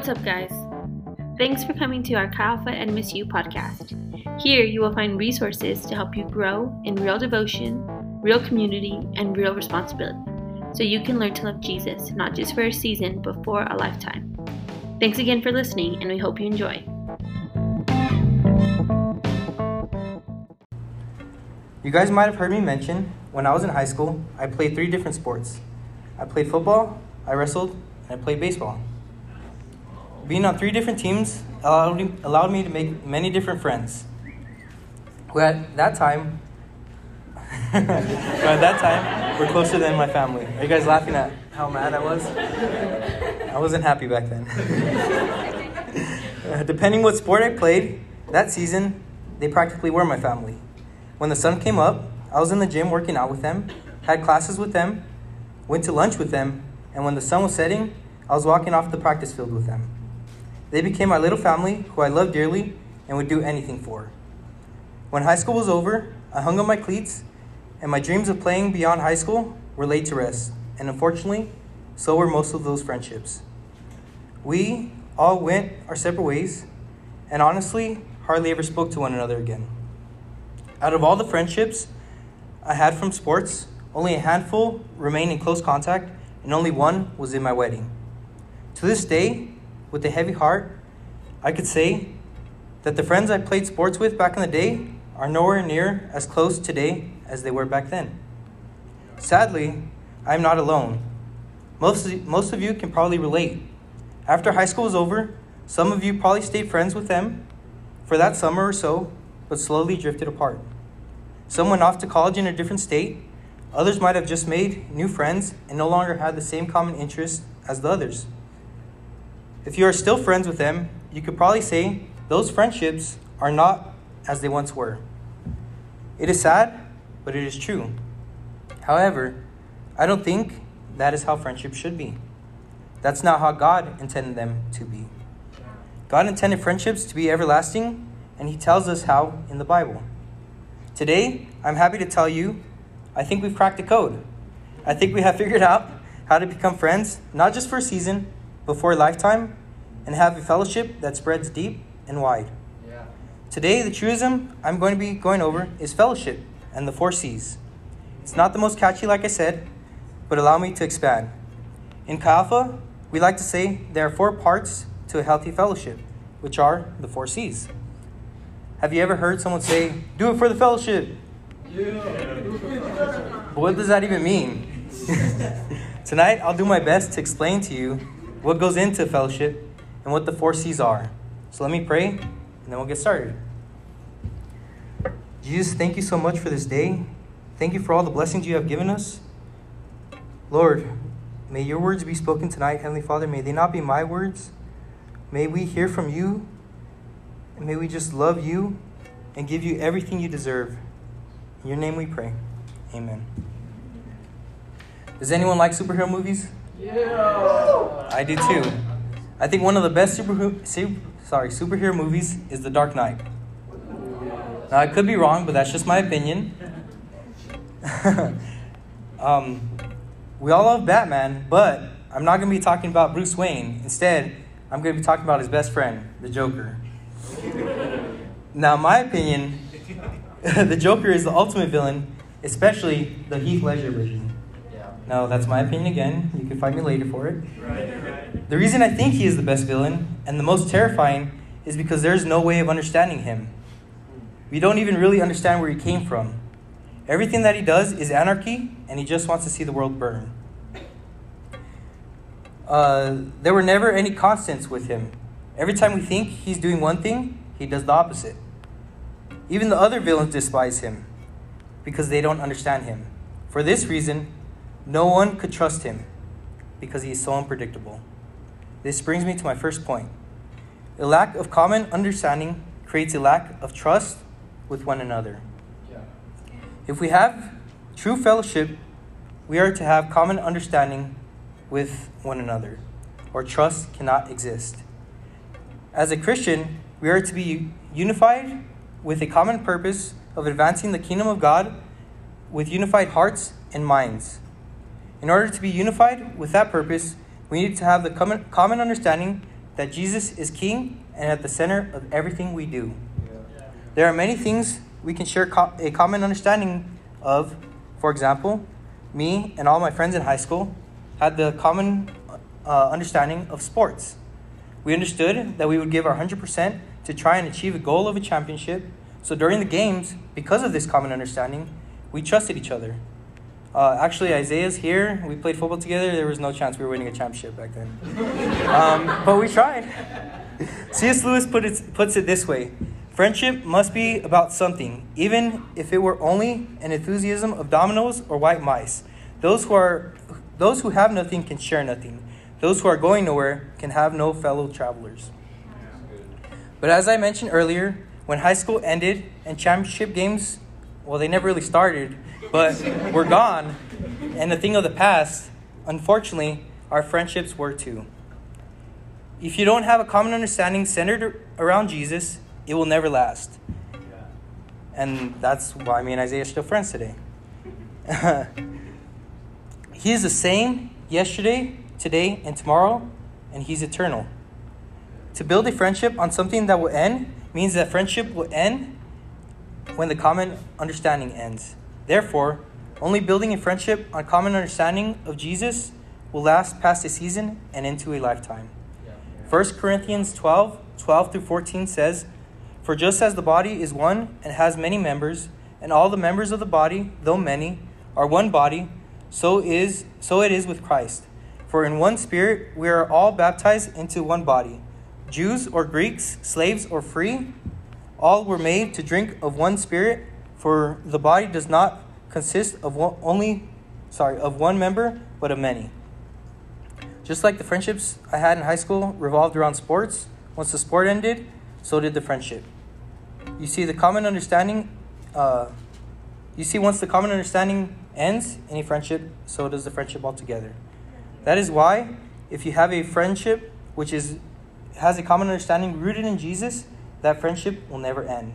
What's up, guys? Thanks for coming to our Kai Alpha and Miss You podcast. Here you will find resources to help you grow in real devotion, real community, and real responsibility, so you can learn to love Jesus, not just for a season, but for a lifetime. Thanks again for listening, and we hope you enjoy. You guys might have heard me mention, when I was in high school, I played 3 different sports. I played football, I wrestled, and I played baseball. Being on 3 different teams allowed me to make many different friends. Who at that time were closer than my family. Are you guys laughing at how mad I was? I wasn't happy back then. Depending what sport I played, that season, they practically were my family. When the sun came up, I was in the gym working out with them, had classes with them, went to lunch with them, and when the sun was setting, I was walking off the practice field with them. They became my little family, who I loved dearly and would do anything for. When high school was over, I hung up my cleats, and my dreams of playing beyond high school were laid to rest, and unfortunately, so were most of those friendships. We all went our separate ways, and honestly, hardly ever spoke to one another again. Out of all the friendships I had from sports, only a handful remained in close contact, and only one was in my wedding. To this day, with a heavy heart, I could say that the friends I played sports with back in the day are nowhere near as close today as they were back then. Sadly, I am not alone. Most of you can probably relate. After high school was over, some of you probably stayed friends with them for that summer or so, but slowly drifted apart. Some went off to college in a different state. Others might have just made new friends and no longer had the same common interests as the others. If you are still friends with them, you could probably say those friendships are not as they once were. It is sad, but it is true. However, I don't think that is how friendships should be. That's not how God intended them to be. God intended friendships to be everlasting, and He tells us how in the Bible. Today, I'm happy to tell you, I think we've cracked the code. I think we have figured out how to become friends, not just for a season, but for a lifetime, and have a fellowship that spreads deep and wide. Today, the truism I'm going to be going over is fellowship and the 4 C's. It's not the most catchy, like I said, but allow me to expand. In Kai Alpha, we like to say there are 4 parts to a healthy fellowship, which are the 4 C's. Have you ever heard someone say, "Do it for the fellowship"? Yeah. But what does that even mean? Tonight, I'll do my best to explain to you what goes into fellowship and what the 4 C's are. So let me pray, and then we'll get started. Jesus, thank you so much for this day. Thank you for all the blessings you have given us. Lord, may your words be spoken tonight, Heavenly Father. May they not be my words. May we hear from you, and may we just love you and give you everything you deserve. In your name we pray. Amen. Does anyone like superhero movies? Yeah! I do too. I think one of the best superhero movies is The Dark Knight. Now, I could be wrong, but that's just my opinion. We all love Batman, but I'm not going to be talking about Bruce Wayne. Instead, I'm going to be talking about his best friend, the Joker. Now, in my opinion, the Joker is the ultimate villain, especially the Heath Ledger version. Now, that's my opinion again. You can find me later for it. Right. The reason I think he is the best villain and the most terrifying is because there is no way of understanding him. We don't even really understand where he came from. Everything that he does is anarchy, and he just wants to see the world burn. There were never any constants with him. Every time we think he's doing one thing, he does the opposite. Even the other villains despise him because they don't understand him. For this reason, no one could trust him because he is so unpredictable. This brings me to my first point. A lack of common understanding creates a lack of trust with one another. Yeah. If we have true fellowship, we are to have common understanding with one another, or trust cannot exist. As a Christian, we are to be unified with a common purpose of advancing the kingdom of God with unified hearts and minds. In order to be unified with that purpose, we need to have the common understanding that Jesus is King and at the center of everything we do. Yeah. There are many things we can share a common understanding of. For example, me and all my friends in high school had the common understanding of sports. We understood that we would give our 100% to try and achieve a goal of a championship. So during the games, because of this common understanding, we trusted each other. Actually, Isaiah's here. We played football together. There was no chance we were winning a championship back then. But we tried. C.S. Lewis puts it this way. Friendship must be about something, even if it were only an enthusiasm of dominoes or white mice. Those who have nothing can share nothing. Those who are going nowhere can have no fellow travelers. But as I mentioned earlier, when high school ended and championship games, well, they never really started, but were gone, and a thing of the past, unfortunately, our friendships were too. If you don't have a common understanding centered around Jesus, it will never last. Yeah. And that's why me and Isaiah are still friends today. He is the same yesterday, today, and tomorrow, and he's eternal. To build a friendship on something that will end means that friendship will end when the common understanding ends. Therefore, only building a friendship on common understanding of Jesus will last past a season and into a lifetime. Yeah. First Corinthians 12:12 through 14 says, "For just as the body is one and has many members, and all the members of the body, though many, are one body, so it is with Christ. For in one Spirit we are all baptized into one body. Jews or Greeks, slaves or free, all were made to drink of one Spirit, for the body does not consist of one member, but of many." Just like the friendships I had in high school revolved around sports, once the sport ended, so did the friendship. You see, once the common understanding ends, any friendship, so does the friendship altogether. That is why, if you have a friendship which has a common understanding rooted in Jesus, that friendship will never end.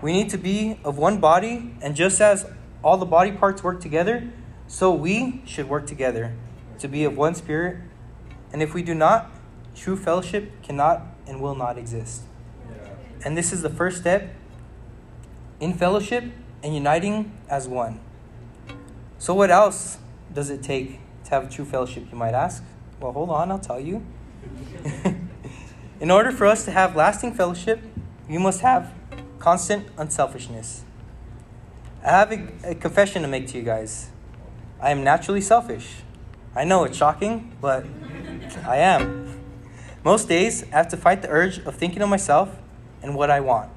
We need to be of one body, and just as all the body parts work together, so we should work together to be of one Spirit. And if we do not, true fellowship cannot and will not exist. And this is the first step in fellowship and uniting as one. So what else does it take to have true fellowship, you might ask? Well, hold on, I'll tell you. In order for us to have lasting fellowship, you must have constant unselfishness. I have a confession to make to you guys. I am naturally selfish. I know it's shocking, but I am. Most days, I have to fight the urge of thinking of myself and what I want.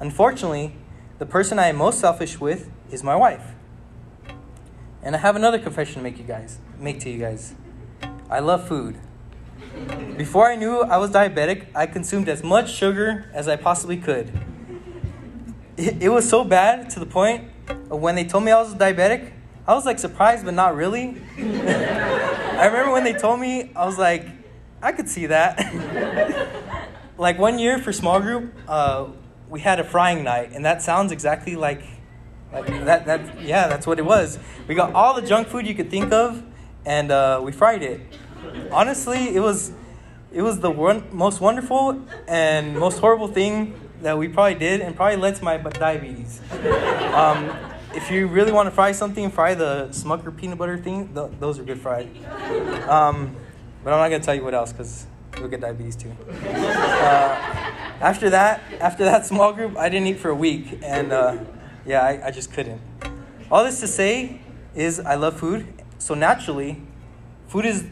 Unfortunately, the person I am most selfish with is my wife. And I have another confession to make to you guys. I love food. Before I knew I was diabetic, I consumed as much sugar as I possibly could. It was so bad to the point of when they told me I was diabetic, I was like surprised, but not really. I remember when they told me, I was like, I could see that. Like one year for small group, we had a frying night, and that sounds exactly like that. Yeah, that's what it was. We got all the junk food you could think of, and we fried it. Honestly, it was the most wonderful and most horrible thing that we probably did, and probably led to my diabetes. If you really want to fry something, fry the Smucker peanut butter thing. Those are good fried. But I'm not going to tell you what else, because you'll get diabetes too. After that small group, I didn't eat for a week. And I just couldn't. All this to say is I love food. So naturally, food is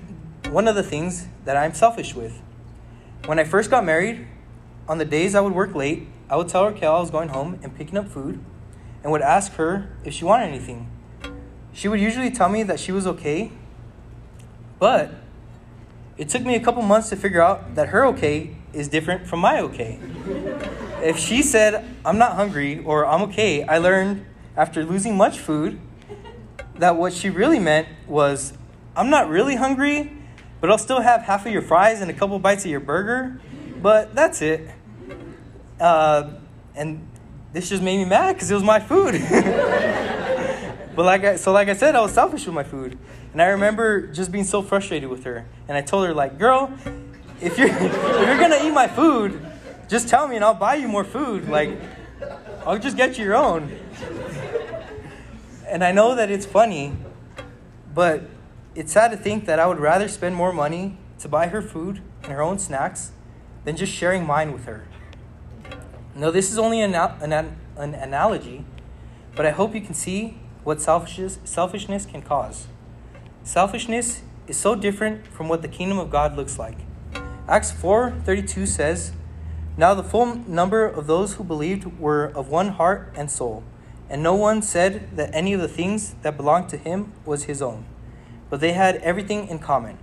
one of the things that I'm selfish with. When I first got married, on the days I would work late, I would tell Raquel I was going home and picking up food, and would ask her if she wanted anything. She would usually tell me that she was okay, but it took me a couple months to figure out that her okay is different from my okay. If she said, "I'm not hungry," or "I'm okay," I learned after losing much food that what she really meant was, "I'm not really hungry, but I'll still have half of your fries and a couple bites of your burger, but that's it." And this just made me mad because it was my food. But like I said, I was selfish with my food. And I remember just being so frustrated with her. And I told her, like, "Girl, if you're going to eat my food, just tell me and I'll buy you more food. Like, I'll just get you your own. And I know that it's funny, but it's sad to think that I would rather spend more money to buy her food and her own snacks than just sharing mine with her. No, this is only an analogy, but I hope you can see what selfishness can cause. Selfishness is so different from what the kingdom of God looks like. Acts 4:32 says, "Now the full number of those who believed were of one heart and soul, and no one said that any of the things that belonged to him was his own, but they had everything in common."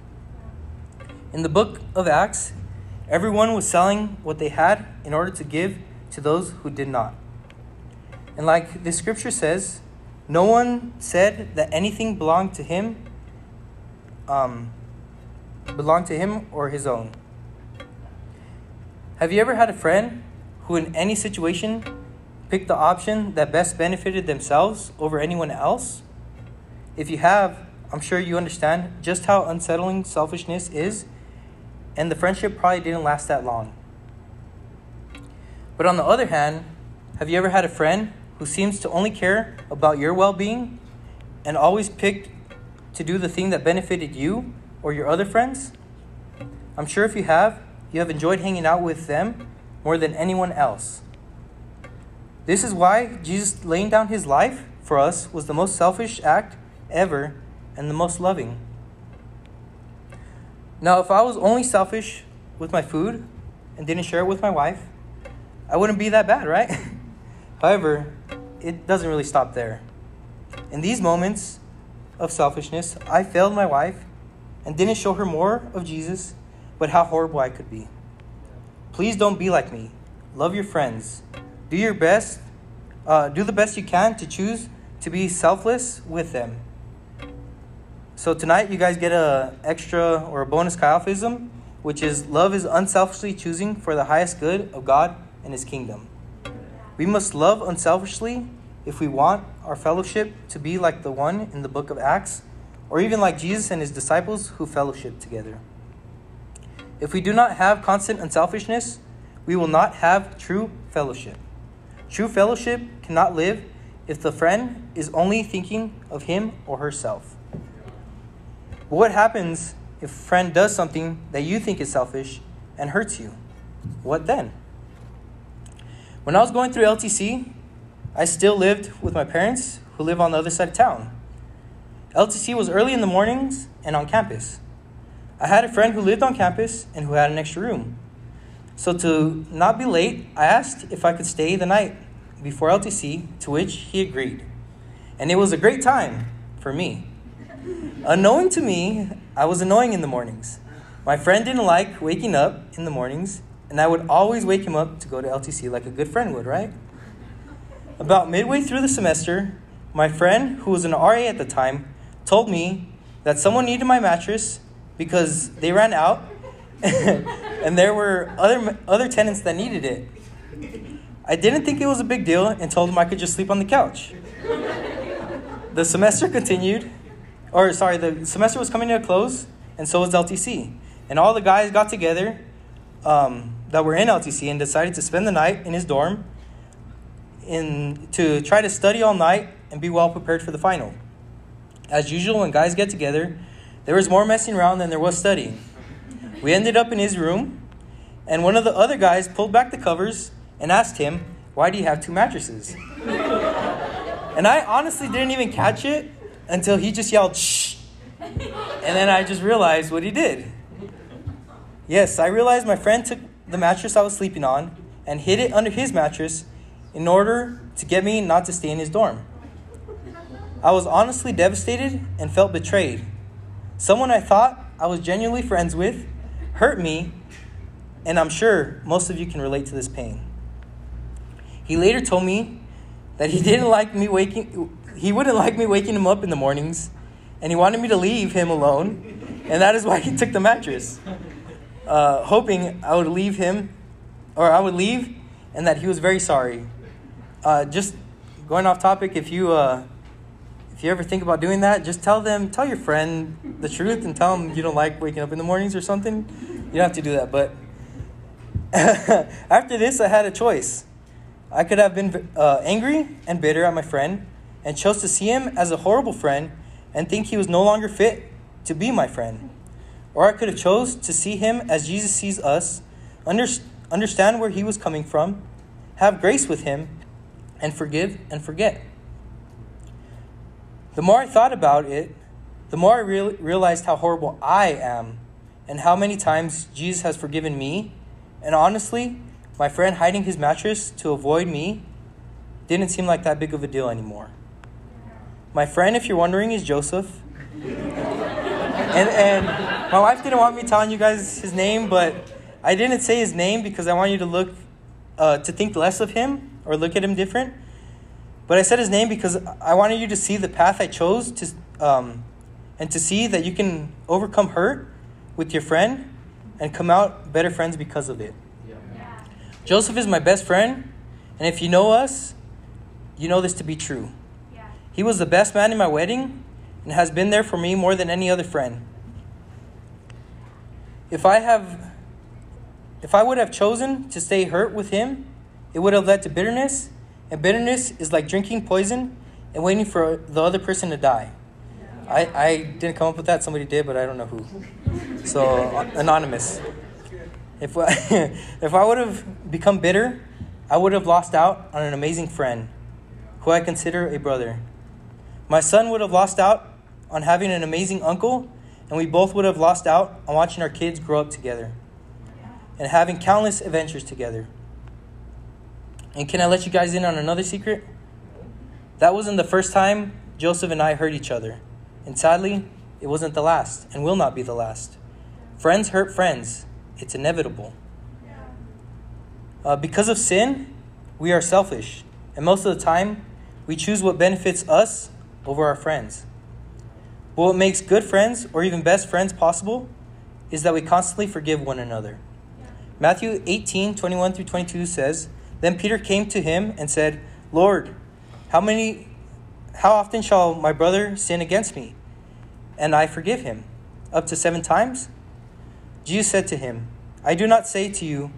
In the book of Acts, everyone was selling what they had in order to give to those who did not. And like the scripture says, no one said that anything belonged to him, or his own. Have you ever had a friend who in any situation picked the option that best benefited themselves over anyone else? If you have, I'm sure you understand just how unsettling selfishness is, and the friendship probably didn't last that long. But on the other hand, have you ever had a friend who seems to only care about your well-being and always picked to do the thing that benefited you or your other friends? I'm sure if you have, you have enjoyed hanging out with them more than anyone else. This is why Jesus laying down his life for us was the most selfish act ever and the most loving. Now, if I was only selfish with my food and didn't share it with my wife, I wouldn't be that bad, right? However, it doesn't really stop there. In these moments of selfishness, I failed my wife and didn't show her more of Jesus, but how horrible I could be. Please don't be like me. Love your friends. Do your best. Do the best you can to choose to be selfless with them. So tonight you guys get an extra or a bonus Kai Alphaism, which is love is unselfishly choosing for the highest good of God and his kingdom. We must love unselfishly if we want our fellowship to be like the one in the book of Acts, or even like Jesus and his disciples who fellowship together. If we do not have constant unselfishness, we will not have true fellowship. True fellowship cannot live if the friend is only thinking of him or herself. But what happens if a friend does something that you think is selfish and hurts you? What then? When I was going through LTC, I still lived with my parents who live on the other side of town. LTC was early in the mornings and on campus. I had a friend who lived on campus and who had an extra room. So to not be late, I asked if I could stay the night before LTC, to which he agreed. And it was a great time for me. Unknowing to me, I was annoying in the mornings. My friend didn't like waking up in the mornings, and I would always wake him up to go to LTC like a good friend would, right? About midway through the semester, my friend, who was an RA at the time, told me that someone needed my mattress because they ran out and there were other tenants that needed it. I didn't think it was a big deal and told him I could just sleep on the couch. The semester was coming to a close, and so was LTC. And all the guys got together that were in LTC and decided to spend the night in his dorm to try to study all night and be well prepared for the final. As usual, when guys get together, there was more messing around than there was studying. We ended up in his room, and one of the other guys pulled back the covers and asked him, "Why do you have two mattresses?" And I honestly didn't even catch it until he just yelled, "Shh!" And then I just realized what he did. Yes, I realized my friend took the mattress I was sleeping on and hid it under his mattress in order to get me not to stay in his dorm. I was honestly devastated and felt betrayed. Someone I thought I was genuinely friends with hurt me, and I'm sure most of you can relate to this pain. He later told me that he wouldn't like me waking him up in the mornings, and he wanted me to leave him alone, and that is why he took the mattress, hoping I would leave him, or I would leave, and that he was very sorry. Just going off topic, if you ever think about doing that, just tell your friend the truth and tell them you don't like waking up in the mornings or something. You don't have to do that, but after this, I had a choice. I could have been angry and bitter at my friend and chose to see him as a horrible friend and think he was no longer fit to be my friend. Or I could have chose to see him as Jesus sees us, understand where he was coming from, have grace with him, and forgive and forget. The more I thought about it, the more I realized how horrible I am and how many times Jesus has forgiven me. And honestly, my friend hiding his mattress to avoid me didn't seem like that big of a deal anymore. My friend, if you're wondering, is Joseph. And my wife didn't want me telling you guys his name, but I didn't say his name because I want you to look, to think less of him or look at him different. But I said his name because I wanted you to see the path I chose to, and to see that you can overcome hurt with your friend and come out better friends because of it. Yeah. Yeah. Joseph is my best friend, and if you know us, you know this to be true. Yeah. He was the best man in my wedding and has been there for me more than any other friend. If I would have chosen to stay hurt with him, it would have led to bitterness, and bitterness is like drinking poison and waiting for the other person to die. Yeah. I didn't come up with that. Somebody did, but I don't know who. So, anonymous. If I would have become bitter, I would have lost out on an amazing friend, who I consider a brother. My son would have lost out on having an amazing uncle, and we both would have lost out on watching our kids grow up together and having countless adventures together. And can I let you guys in on another secret? That wasn't the first time Joseph and I hurt each other. And sadly, it wasn't the last and will not be the last. Friends hurt friends. It's inevitable. Because of sin, we are selfish. And most of the time, we choose what benefits us over our friends. But what makes good friends or even best friends possible is that we constantly forgive one another. Matthew 18, 21 through 22 says, Then Peter came to him and said, Lord, how often shall my brother sin against me? And I forgive him. Up to 7 times? Jesus said to him, I do not say to you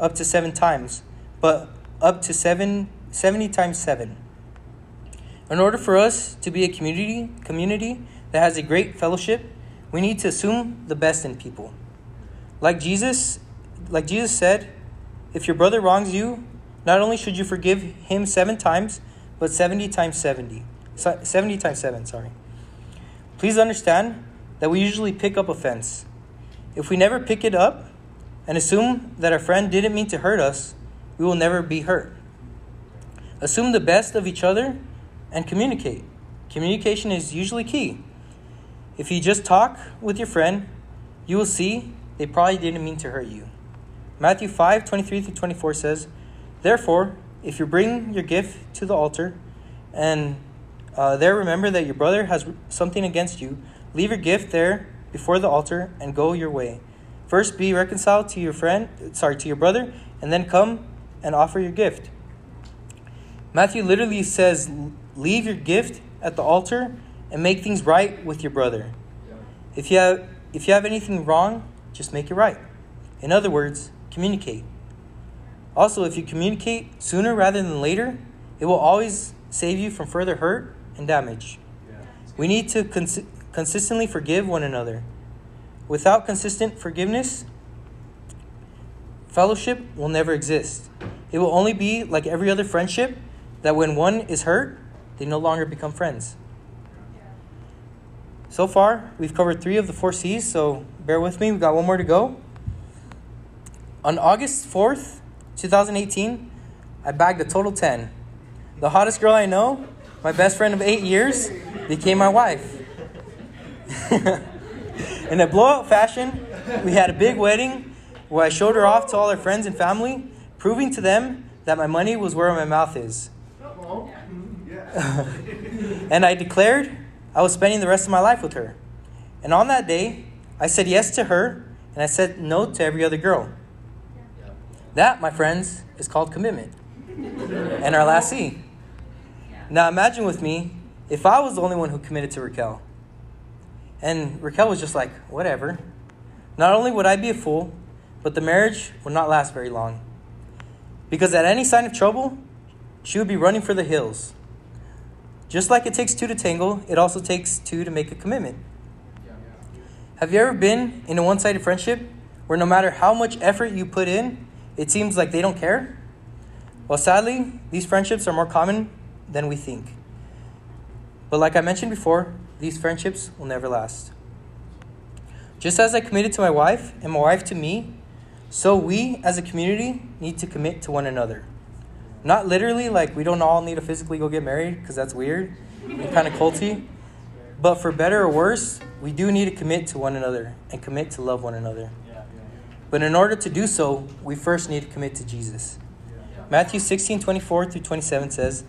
up to 7 times, but up to 70 times 7. In order for us to be a community that has a great fellowship, we need to assume the best in people. Like Jesus said, if your brother wrongs you, not only should you forgive him 7 times, but 70 times 7. Please understand that we usually pick up offense. If we never pick it up and assume that our friend didn't mean to hurt us, we will never be hurt. Assume the best of each other and communicate. Communication is usually key. If you just talk with your friend, you will see they probably didn't mean to hurt you. Matthew 5, 23 through 24 says, Therefore, if you bring your gift to the altar and there remember that your brother has something against you, leave your gift there before the altar and go your way. First be reconciled to your brother, and then come and offer your gift. Matthew literally says, leave your gift at the altar and make things right with your brother. If you have anything wrong, just make it right. In other words, communicate. Also, if you communicate sooner rather than later, it will always save you from further hurt and damage. Yeah. We need to consistently forgive one another. Without consistent forgiveness, fellowship will never exist. It will only be like every other friendship, that when one is hurt, they no longer become friends. So far, we've covered 3 of the 4 C's, so bear with me. We've got one more to go. On August 4th, 2018, I bagged a total 10. The hottest girl I know, my best friend of 8 years, became my wife. In a blowout fashion, we had a big wedding where I showed her off to all her friends and family, proving to them that my money was where my mouth is. And I declared I was spending the rest of my life with her. And on that day, I said yes to her, and I said no to every other girl. That, my friends, is called commitment. And our last C. Now imagine with me if I was the only one who committed to Raquel. And Raquel was just like, whatever. Not only would I be a fool, But the marriage would not last very long, because at any sign of trouble, she would be running for the hills. Just like it takes two to tangle, it also takes two to make a commitment. Yeah. Have you ever been in a one-sided friendship where no matter how much effort you put in, it seems like they don't care? Well, sadly, these friendships are more common than we think. But like I mentioned before, these friendships will never last. Just as I committed to my wife and my wife to me, so we as a community need to commit to one another. Not literally, like we don't all need to physically go get married, because that's weird and kind of culty. But for better or worse, we do need to commit to one another and commit to love one another. But in order to do so, we first need to commit to Jesus. Matthew 16:24-27 says,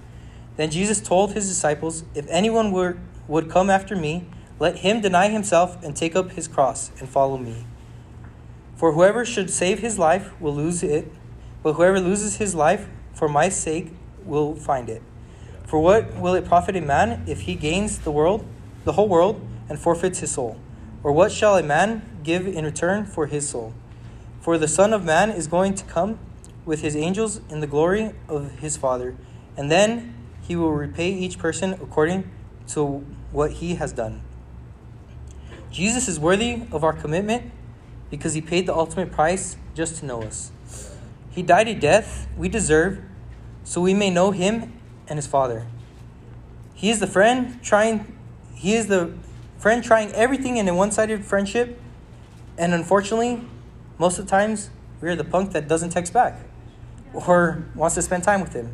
"Then Jesus told his disciples, 'If anyone would come after me, let him deny himself and take up his cross and follow me. For whoever should save his life will lose it, but whoever loses his life for my sake will find it. For what will it profit a man if he gains the whole world, and forfeits his soul? Or what shall a man give in return for his soul? For the Son of Man is going to come with his angels in the glory of his Father, and then he will repay each person according to what he has done.'" Jesus is worthy of our commitment because he paid the ultimate price just to know us. He died a death we deserve so we may know him and his Father. He is the friend trying everything in a one-sided friendship, and unfortunately, most of the times we are the punk that doesn't text back or wants to spend time with him.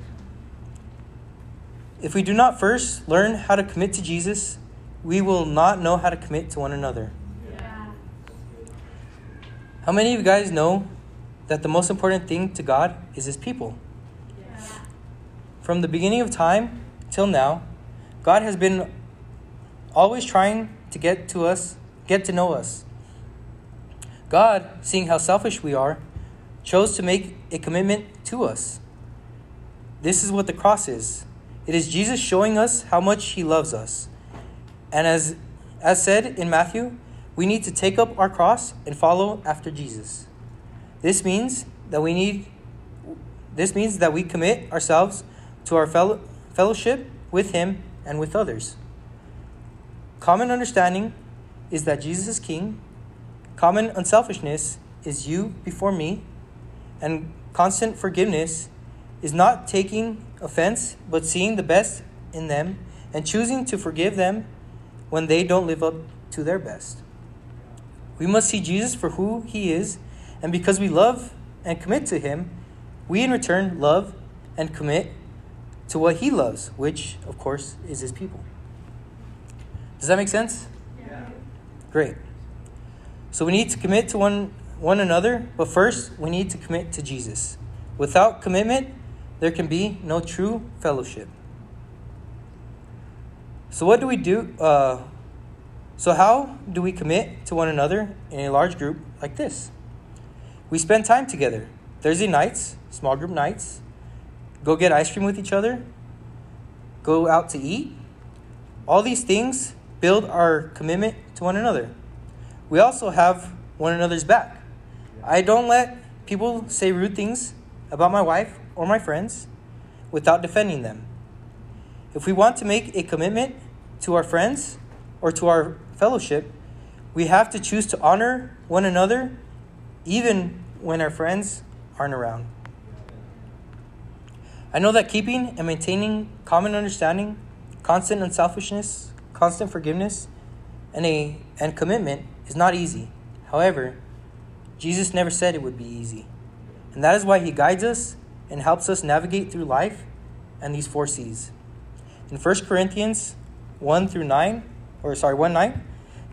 If we do not first learn how to commit to Jesus, we will not know how to commit to one another. Yeah. How many of you guys know that the most important thing to God is his people? Yeah. From the beginning of time till now, God has been always trying to get to know us. God, seeing how selfish we are, chose to make a commitment to us. This is what the cross is. It is Jesus showing us how much he loves us. And as said in Matthew, we need to take up our cross and follow after Jesus. This means that we commit ourselves to our fellowship with him and with others. Common understanding is that Jesus is king. Common unselfishness is you before me. And constant forgiveness is not taking offense, but seeing the best in them and choosing to forgive them when they don't live up to their best. We must see Jesus for who he is, and because we love and commit to him, we in return love and commit to what he loves, which, of course, is his people. Does that make sense? Yeah. Great. So we need to commit to one another, but first we need to commit to Jesus. Without commitment, there can be no true fellowship. So what do we do? So how do we commit to one another in a large group like this? We spend time together. Thursday nights, small group nights. Go get ice cream with each other. Go out to eat. All these things build our commitment to one another. We also have one another's back. I don't let people say rude things about my wife or my friends without defending them. If we want to make a commitment to our friends or to our fellowship, we have to choose to honor one another even when our friends aren't around. I know that keeping and maintaining common understanding, constant unselfishness, constant forgiveness, and commitment is not easy. However, Jesus never said it would be easy. And that is why he guides us and helps us navigate through life and these 4 C's. In First Corinthians 1:9,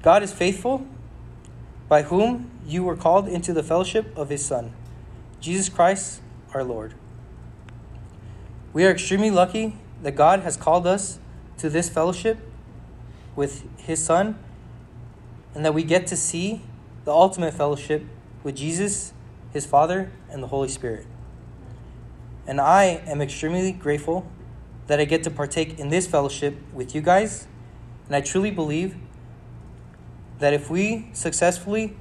God is faithful, by whom you were called into the fellowship of his Son, Jesus Christ, our Lord. We are extremely lucky that God has called us to this fellowship with his Son, and that we get to see the ultimate fellowship with Jesus, his Father, and the Holy Spirit. And I am extremely grateful that I get to partake in this fellowship with you guys, and I truly believe that if we successfully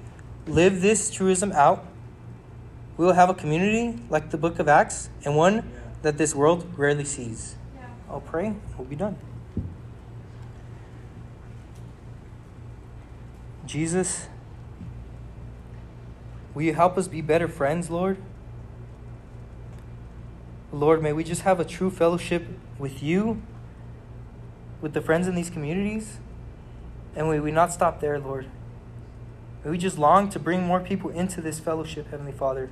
live this truism out, we will have a community like the book of Acts and one that this world rarely sees. Yeah. I'll pray. We'll be done. Jesus, will you help us be better friends, Lord? Lord, may we just have a true fellowship with you, with the friends in these communities, and may we not stop there, Lord. May we just long to bring more people into this fellowship, Heavenly Father.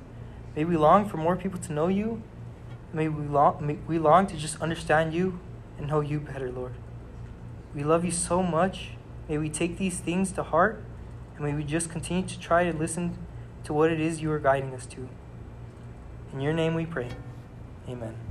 May we long for more people to know you. May we long to just understand you and know you better, Lord. We love you so much. May we take these things to heart, and may we just continue to try to listen to what it is you are guiding us to. In your name we pray. Amen.